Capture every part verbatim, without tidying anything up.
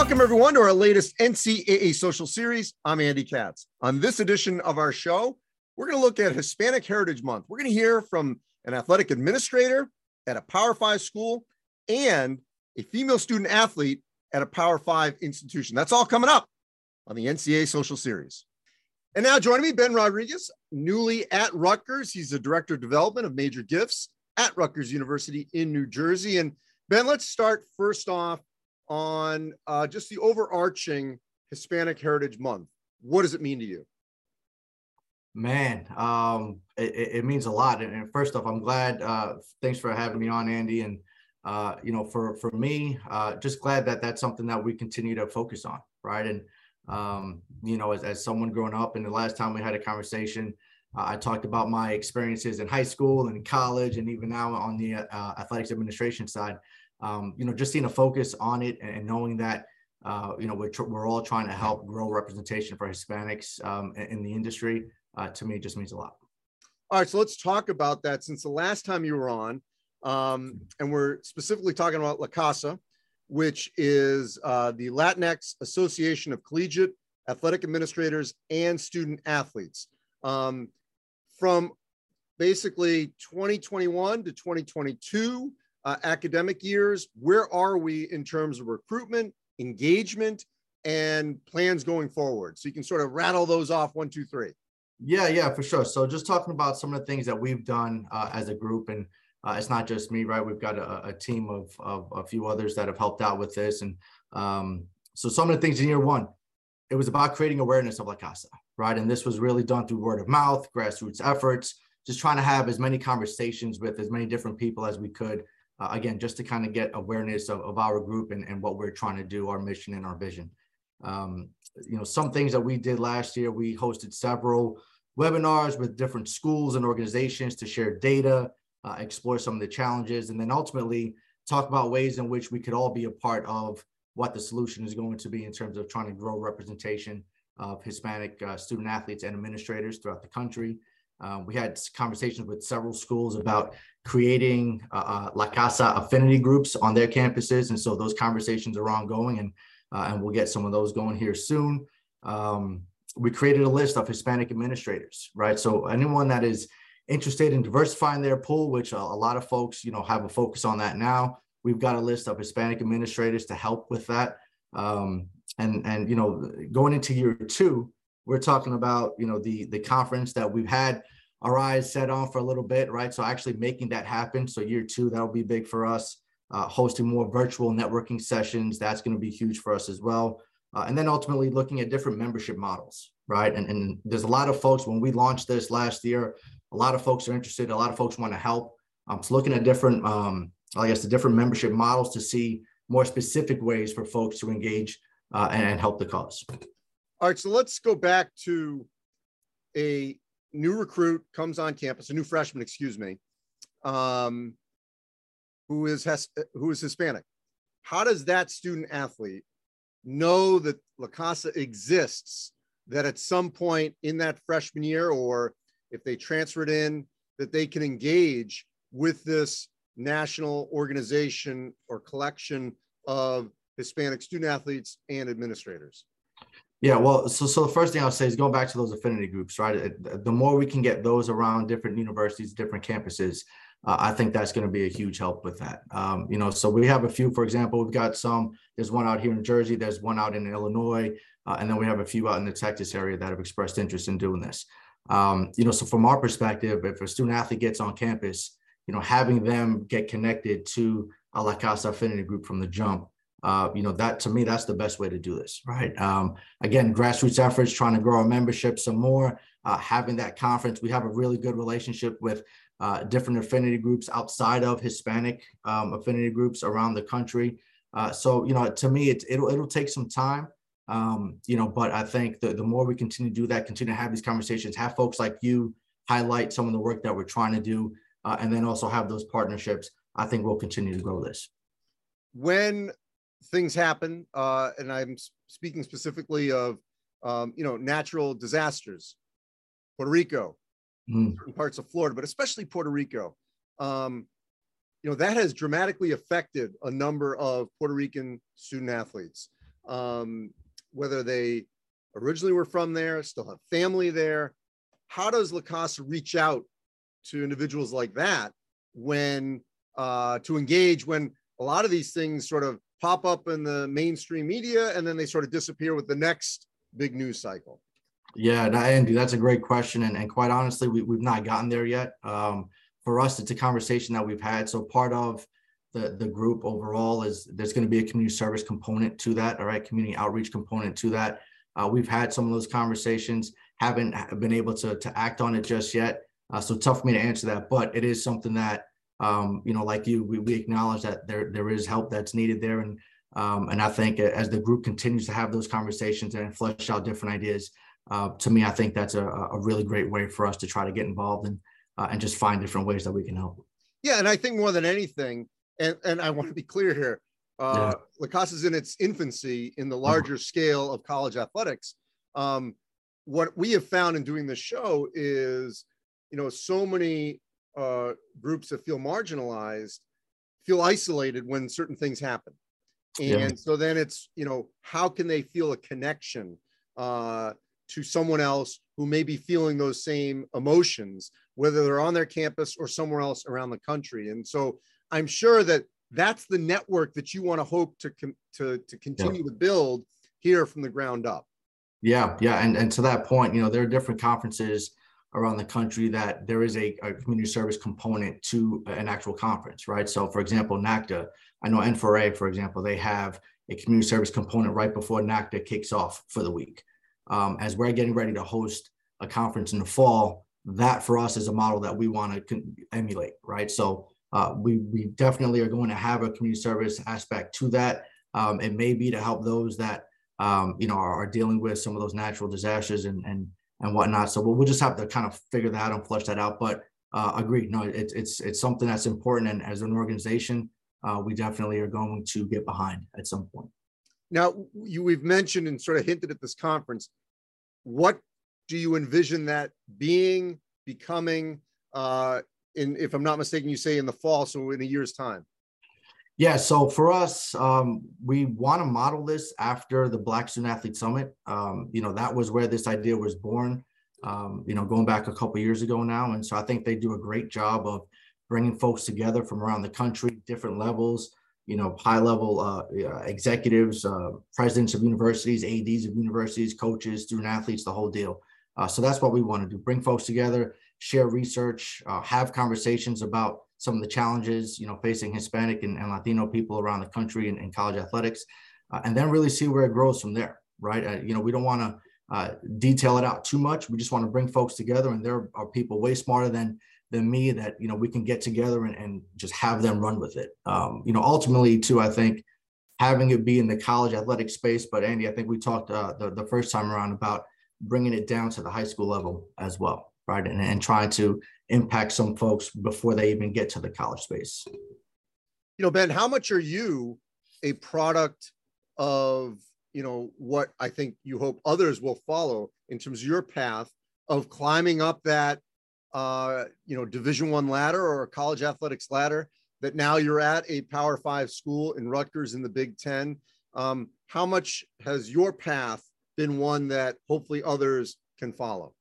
Welcome, everyone, to our latest N C double A social series. I'm Andy Katz. On this edition of our show, we're going to look at Hispanic Heritage Month. We're going to hear from an athletic administrator at a Power Five school and a female student athlete at a Power Five institution. That's all coming up on the N C double A social series. And now joining me, Ben Rodriguez, newly at Rutgers. He's the Director of Development of Major Gifts at Rutgers University in New Jersey. And Ben, let's start first off on uh, just the overarching Hispanic Heritage Month. What does it mean to you? Man, um, it, it means a lot. And first off, I'm glad, uh, thanks for having me on, Andy. And, uh, you know, for, for me, uh, just glad that that's something that we continue to focus on, right? And, um, you know, as, as someone growing up, and the last time we had a conversation, uh, I talked about my experiences in high school and college, and even now on the uh, athletics administration side. Um, you know, just seeing a focus on it and knowing that, uh, you know, we're, tr- we're all trying to help grow representation for Hispanics um, in, in the industry, uh, to me, just means a lot. All right. So let's talk about that, since the last time you were on, um, and we're specifically talking about La Casa, which is uh, the Latinx Association of Collegiate Athletic Administrators and Student Athletes. Um, from basically twenty twenty-one to twenty twenty-two, Uh, academic years, where are we in terms of recruitment, engagement, and plans going forward? So you can sort of rattle those off, one, two, three. Yeah, yeah, for sure. So just talking about some of the things that we've done uh, as a group, and uh, it's not just me, right? We've got a, a team of, of a few others that have helped out with this. And um, so some of the things in year one, it was about creating awareness of La Casa, right? And this was really done through word of mouth, grassroots efforts, just trying to have as many conversations with as many different people as we could. Uh, again, just to kind of get awareness of, of our group and, and what we're trying to do, our mission and our vision. Um, you know, some things that we did last year, we hosted several webinars with different schools and organizations to share data, uh, explore some of the challenges, and then ultimately talk about ways in which we could all be a part of what the solution is going to be in terms of trying to grow representation of Hispanic uh, student athletes and administrators throughout the country. Uh, we had conversations with several schools about creating uh, uh, La Casa affinity groups on their campuses. And so those conversations are ongoing, and uh, and we'll get some of those going here soon. Um, we created a list of Hispanic administrators, right? So anyone that is interested in diversifying their pool, which a, a lot of folks, you know, have a focus on that now, we've got a list of Hispanic administrators to help with that. Um, and, and, you know, going into year two, we're talking about, you know, the, the conference that we've had our eyes set on for a little bit, right? So actually making that happen. So year two, that'll be big for us. Uh, hosting more virtual networking sessions, that's going to be huge for us as well. Uh, and then ultimately looking at different membership models, right? And, and there's a lot of folks, when we launched this last year, a lot of folks are interested, a lot of folks want to help. Um, so looking at different, um, I guess, the different membership models to see more specific ways for folks to engage uh, and, and help the cause. All right, so let's go back to a new recruit comes on campus, a new freshman, excuse me, um, who is has, who is Hispanic. How does that student athlete know that La Casa exists, that at some point in that freshman year, or if they transferred in, that they can engage with this national organization or collection of Hispanic student athletes and administrators? Yeah, well, so so the first thing I'll say is going back to those affinity groups, right? The more we can get those around different universities, different campuses, uh, I think that's going to be a huge help with that. Um, you know, so we have a few, for example, we've got some, there's one out here in Jersey, there's one out in Illinois, uh, and then we have a few out in the Texas area that have expressed interest in doing this. Um, you know, so from our perspective, if a student athlete gets on campus, you know, having them get connected to a La Casa affinity group from the jump, Uh, you know, that to me, that's the best way to do this, right? Um, again, grassroots efforts, trying to grow our membership some more, uh, having that conference. We have a really good relationship with uh, different affinity groups outside of Hispanic um, affinity groups around the country. Uh, so, you know, to me, it, it'll it'll take some time, um, you know, but I think the, the more we continue to do that, continue to have these conversations, have folks like you highlight some of the work that we're trying to do, uh, and then also have those partnerships, I think we'll continue to grow this. When things happen, uh, and I'm speaking specifically of, um, you know, natural disasters, Puerto Rico, mm. certain parts of Florida, but especially Puerto Rico. Um, you know, that has dramatically affected a number of Puerto Rican student athletes. um, whether they originally were from there, still have family there. How does La Casa reach out to individuals like that when uh, to engage when a lot of these things sort of pop up in the mainstream media and then they sort of disappear with the next big news cycle? Yeah, Andy, that's a great question. And, and quite honestly, we, we've not gotten there yet. Um, for us, it's a conversation that we've had. So part of the, the group overall is there's going to be a community service component to that, all right, community outreach component to that. Uh, we've had some of those conversations, haven't been able to, to act on it just yet. Uh, so tough for me to answer that, but it is something that, um, you know, like you, we, we acknowledge that there, there is help that's needed there. And, um, and I think as the group continues to have those conversations and flesh out different ideas, uh, to me, I think that's a, a really great way for us to try to get involved and, uh, and just find different ways that we can help. Yeah. And I think more than anything, and, and I want to be clear here, uh, yeah. La Casa's in its infancy in the larger uh-huh. scale of college athletics. Um, what we have found in doing this show is, you know, so many uh, groups that feel marginalized feel isolated when certain things happen. And yeah. so then it's, you know, how can they feel a connection uh, to someone else who may be feeling those same emotions, whether they're on their campus or somewhere else around the country. And so I'm sure that that's the network that you want to hope to, to, to continue yeah. to build here from the ground up. Yeah. Yeah. And, and to that point, you know, there are different conferences around the country that there is a, a community service component to an actual conference, right? So for example, NACTA, I know N four A, for example, they have a community service component right before NACTA kicks off for the week. Um, as we're getting ready to host a conference in the fall, that for us is a model that we want to emulate, right? So uh, we, we definitely are going to have a community service aspect to that. Um, it may be to help those that, um, you know, are, are dealing with some of those natural disasters and, and and whatnot. So we'll, we'll just have to kind of figure that out and flesh that out. But uh, agreed, no, it, it's it's something that's important. And as an organization, uh, we definitely are going to get behind at some point. Now, you, we've mentioned and sort of hinted at this conference. What do you envision that being, becoming, uh, in, if I'm not mistaken, you say in the fall, so in a year's time? Yeah, so for us, um, we want to model this after the Black Student Athlete Summit. Um, you know, that was where this idea was born, um, you know, going back a couple of years ago now. And so I think they do a great job of bringing folks together from around the country, different levels, you know, high level uh, executives, uh, presidents of universities, A Ds of universities, coaches, student athletes, the whole deal. Uh, so that's what we want to do, bring folks together, share research, uh, have conversations about some of the challenges, you know, facing Hispanic and, and Latino people around the country in, in college athletics, uh, and then really see where it grows from there, right? Uh, you know, we don't want to uh, detail it out too much. We just want to bring folks together, and there are people way smarter than than me that, you know, we can get together and, and just have them run with it. Um, you know, ultimately, too, I think having it be in the college athletic space, but Andy, I think we talked uh, the, the first time around about bringing it down to the high school level as well. Right, and, and trying to impact some folks before they even get to the college space. You know, Ben, how much are you a product of, you know, what I think you hope others will follow in terms of your path of climbing up that, uh, you know, Division One ladder or a college athletics ladder that now you're at a Power Five school in Rutgers in the Big Ten? Um, how much has your path been one that hopefully others can follow?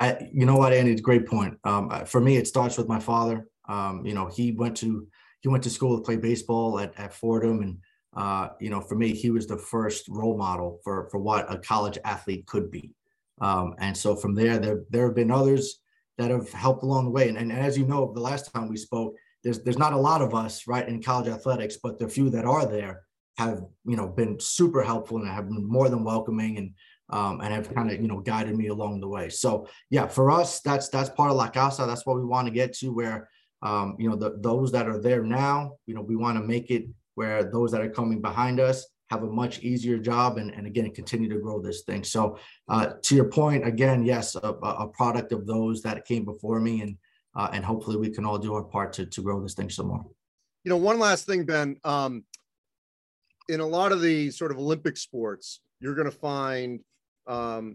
I, you know what, Andy, it's a great point. Um, for me, it starts with my father. Um, you know, he went to he went to school to play baseball at, at Fordham. And, uh, you know, for me, he was the first role model for, for what a college athlete could be. Um, and so from there, there, there have been others that have helped along the way. And, and as you know, the last time we spoke, there's, there's not a lot of us, right, in college athletics, but the few that are there have, you know, been super helpful and have been more than welcoming and Um, and have kind of, you know, guided me along the way. So yeah, for us, that's that's part of La Casa. That's what we want to get to where, um, you know, the, those that are there now, you know, we want to make it where those that are coming behind us have a much easier job and, and again, continue to grow this thing. So uh, to your point, again, yes, a, a product of those that came before me and uh, and hopefully we can all do our part to, to grow this thing some more. You know, one last thing, Ben, um, in a lot of the sort of Olympic sports, you're going to find Um,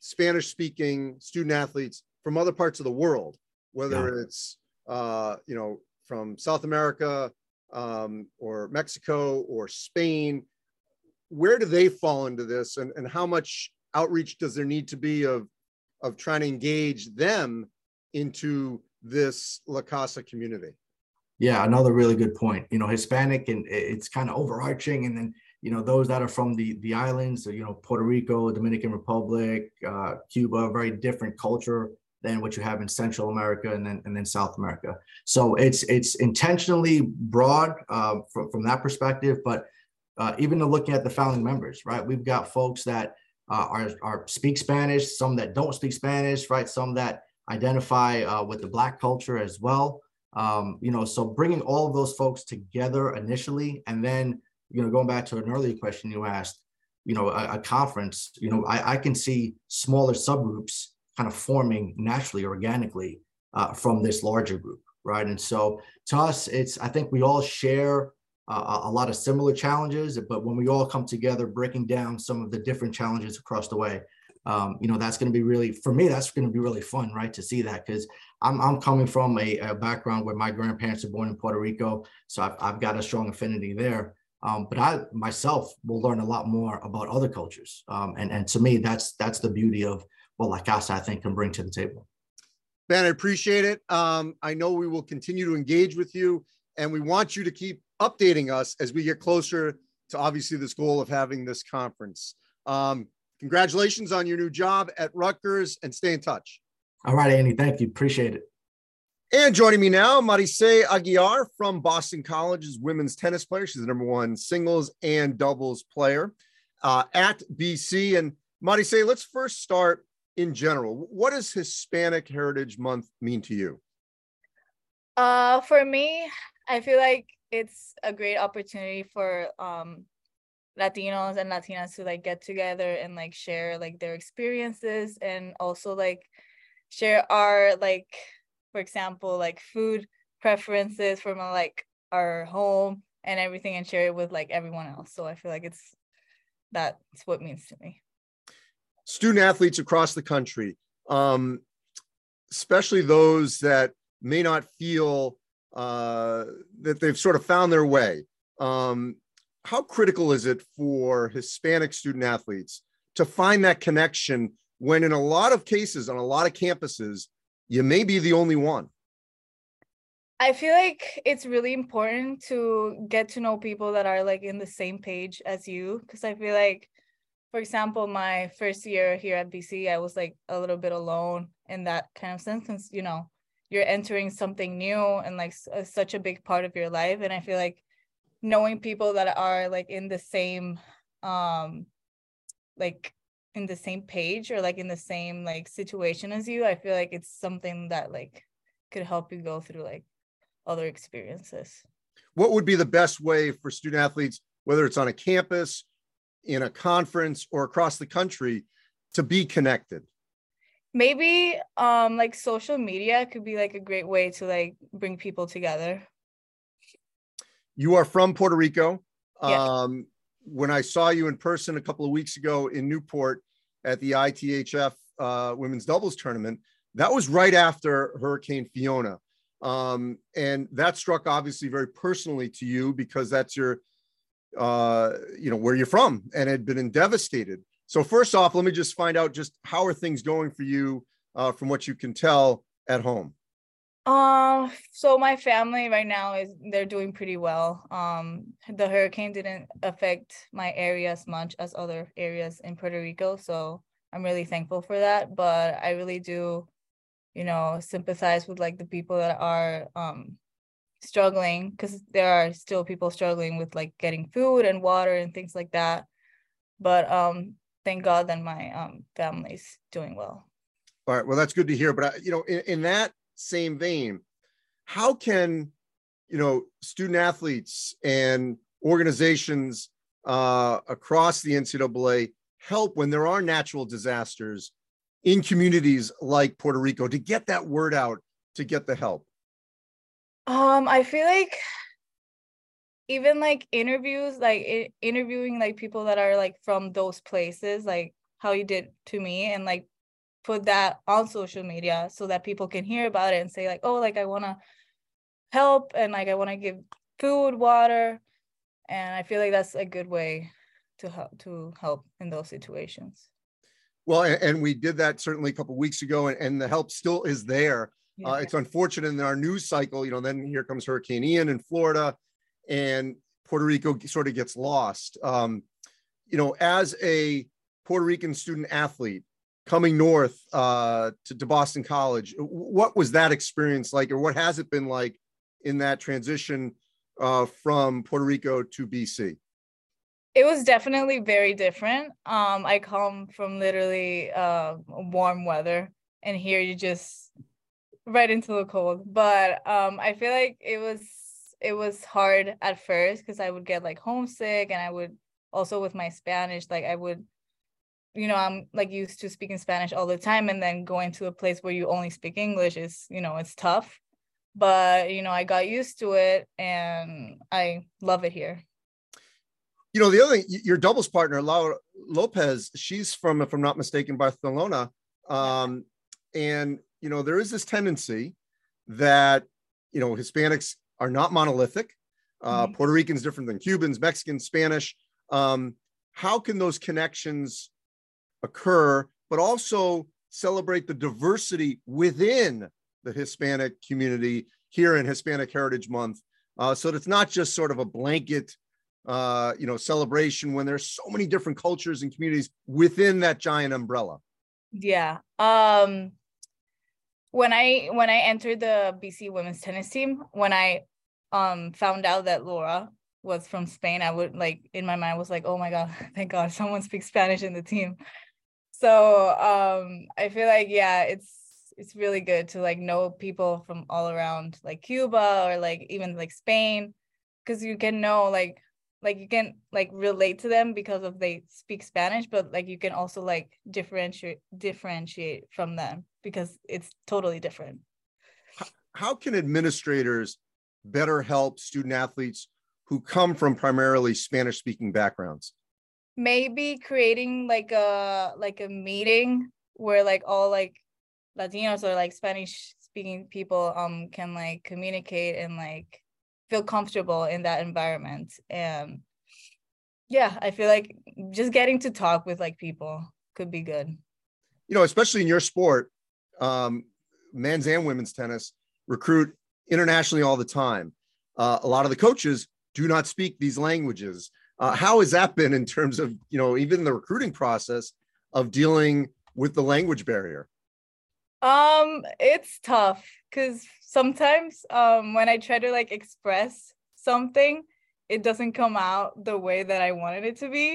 Spanish-speaking student athletes from other parts of the world, whether yeah. it's, uh, you know, from South America um, or Mexico or Spain. where do they fall into this, and, and how much outreach does there need to be of, of trying to engage them into this La Casa community? Yeah, another really good point. You know, Hispanic, and it's kind of overarching. And then, you know, those that are from the, the islands, so, you know, Puerto Rico, Dominican Republic, uh, Cuba, very different culture than what you have in Central America and then and then South America. So it's it's intentionally broad uh, from, from that perspective, but uh, even looking at the founding members, right? We've got folks that uh, are, are speak Spanish, some that don't speak Spanish, right? Some that identify uh, with the Black culture as well. Um, you know, so bringing all of those folks together initially, and then, you know, going back to an earlier question you asked, you know, a, a conference, you know, I, I can see smaller subgroups kind of forming naturally, organically uh, from this larger group, right? And so to us, it's, I think we all share uh, a lot of similar challenges, but when we all come together, breaking down some of the different challenges across the way, um, you know, that's going to be really, for me, that's going to be really fun, right? To see that, because I'm, I'm coming from a, a background where my grandparents were born in Puerto Rico. So I've, I've got a strong affinity there. Um, but I myself will learn a lot more about other cultures. Um, and, and to me, that's, that's the beauty of what La Casa, I think, can bring to the table. Ben, I appreciate it. Um, I know we will continue to engage with you, and we want you to keep updating us as we get closer to obviously this goal of having this conference. Um, congratulations on your new job at Rutgers, and stay in touch. All right, Andy, thank you. Appreciate it. And joining me now, Marise Aguilar from Boston College's women's tennis player. She's the number one singles and doubles player uh, at B C. And Marise, let's first start in general. What does Hispanic Heritage Month mean to you? Uh, for me, I feel like it's a great opportunity for um, Latinos and Latinas to like get together and like share like their experiences, and also like share our like, for example, like food preferences from like our home and everything, and share it with like everyone else. So I feel like it's, that's what it means to me. Student athletes across the country, um, especially those that may not feel uh, that they've sort of found their way. Um, how critical is it for Hispanic student athletes to find that connection when in a lot of cases on a lot of campuses, you may be the only one? I feel like it's really important to get to know people that are like in the same page as you. Cause I feel like, for example, my first year here at B C, I was like a little bit alone in that kind of sense. Cause you know, you're entering something new and like a, such a big part of your life. And I feel like knowing people that are like in the same, um, like, in the same page or like in the same like situation as you, I feel like it's something that like could help you go through like other experiences. What would be the best way for student athletes, whether it's on a campus, in a conference, or across the country, to be connected? Maybe um, like social media could be like a great way to like bring people together. You are from Puerto Rico. Yeah. Um, When I saw you in person a couple of weeks ago in Newport at the I T H F uh, women's doubles tournament, that was right after Hurricane Fiona. Um, and that struck obviously very personally to you because that's your, uh, you know, where you're from and had been devastated. So first off, let me just find out just how are things going for you uh, from what you can tell at home? Um, uh, so my family right now is, they're doing pretty well. Um, the hurricane didn't affect my area as much as other areas in Puerto Rico. So I'm really thankful for that, but I really do, you know, sympathize with like the people that are, um, struggling, because there are still people struggling with like getting food and water and things like that. But, um, thank God that my, um, family's doing well. All right. Well, that's good to hear. But I, you know, in, in that same vein, how can, you know, student athletes and organizations uh, across the N C double A help when there are natural disasters in communities like Puerto Rico to get that word out, to get the help? Um, I feel like even like interviews, like I- interviewing like people that are like from those places, like how you did to me, and like put that on social media so that people can hear about it and say like, oh, like I want to help, and like I want to give food, water. And I feel like that's a good way to help to help in those situations. Well, and we did that certainly a couple of weeks ago, and, and the help still is there. Yeah. Uh, it's unfortunate in our news cycle, you know, then here comes Hurricane Ian in Florida, and Puerto Rico sort of gets lost. Um, you know, as a Puerto Rican student athlete coming north uh, to, to Boston College, what was that experience like, or what has it been like in that transition uh, from Puerto Rico to B C? It was definitely very different. Um, I come from literally uh, warm weather, and here you just right into the cold. But um, I feel like it was it was hard at first because I would get like homesick, and I would also with my Spanish, like I would, you know, I'm like used to speaking Spanish all the time, and then going to a place where you only speak English is, you know, it's tough. But you know, I got used to it, and I love it here. You know, the other thing, your doubles partner, Laura Lopez, she's from, if I'm not mistaken, Barcelona. Um, and, you know, there is this tendency that, you know, Hispanics are not monolithic. Uh, mm-hmm. Puerto Ricans different than Cubans, Mexicans, Spanish. Um, how can those connections occur, but also celebrate the diversity within the Hispanic community here in Hispanic Heritage Month? Uh, so that it's not just sort of a blanket uh you know celebration when there's so many different cultures and communities within that giant umbrella. Yeah. um when i when i entered the B C women's tennis team, when i um found out that Laura was from Spain, I would like in my mind was like, oh my god, thank god someone speaks Spanish in the team. So um I feel like, yeah, it's it's really good to like know people from all around, like Cuba or like even like Spain, because you can know like Like you can like relate to them because of they speak Spanish, but like you can also like differentiate differentiate from them because it's totally different. How can administrators better help student athletes who come from primarily Spanish speaking backgrounds? Maybe creating like a like a meeting where like all like Latinos or like Spanish speaking people um can like communicate and like feel comfortable in that environment. And yeah, I feel like just getting to talk with like people could be good. You know, especially in your sport, um, men's and women's tennis recruit internationally all the time. Uh, a lot of the coaches do not speak these languages. Uh, how has that been in terms of, you know, even the recruiting process of dealing with the language barrier? Um, it's tough because sometimes um, when I try to like express something, it doesn't come out the way that I wanted it to be.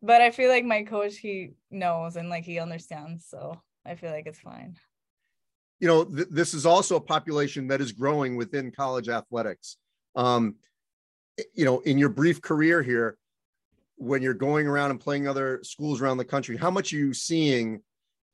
But I feel like my coach, he knows and like he understands. So I feel like it's fine. You know, th- this is also a population that is growing within college athletics. Um, you know, in your brief career here, when you're going around and playing other schools around the country, how much are you seeing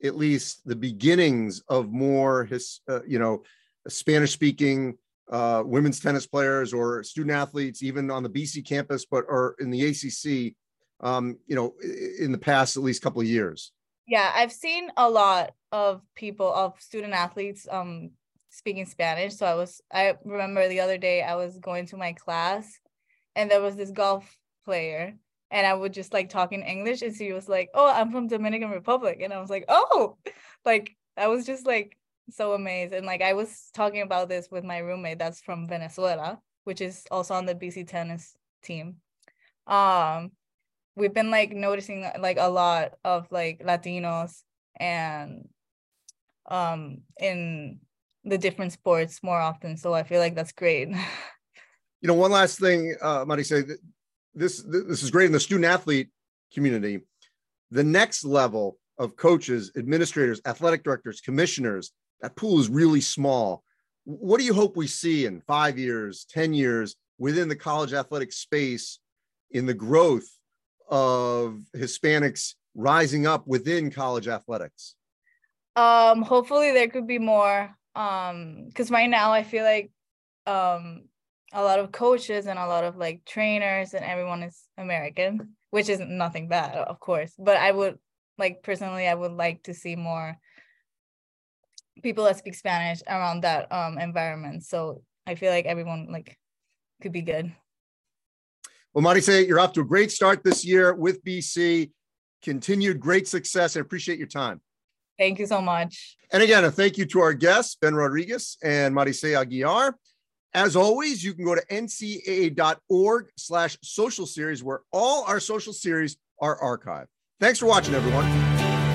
at least the beginnings of more, his, uh, you know, Spanish-speaking uh, women's tennis players or student athletes, even on the B C campus, but or in the A C C, um, you know, in the past at least couple of years? Yeah, I've seen a lot of people, of student athletes um, speaking Spanish. So I was, I remember the other day I was going to my class, and there was this golf player, and I would just like talk in English. And she was like, oh, I'm from Dominican Republic. And I was like, oh, like, I was just like, so amazed. And like, I was talking about this with my roommate that's from Venezuela, which is also on the B C tennis team. Um, we've been like noticing like a lot of like Latinos and um, in the different sports more often. So I feel like that's great. You know, one last thing, uh, Marise, that- This this is great in the student athlete community. The next level of coaches, administrators, athletic directors, commissioners, that pool is really small. What do you hope we see in five years, ten years within the college athletic space in the growth of Hispanics rising up within college athletics? Um, hopefully there could be more, um, because right now I feel like um, a lot of coaches and a lot of like trainers and everyone is American, which is nothing bad, of course. But I would like personally, I would like to see more people that speak Spanish around that um, environment. So I feel like everyone like could be good. Well, Marise, you're off to a great start this year with B C. Continued great success. I appreciate your time. Thank you so much. And again, a thank you to our guests, Ben Rodriguez and Marise Aguilar. As always, you can go to ncaa.org slash social series, where all our social series are archived. Thanks for watching, everyone.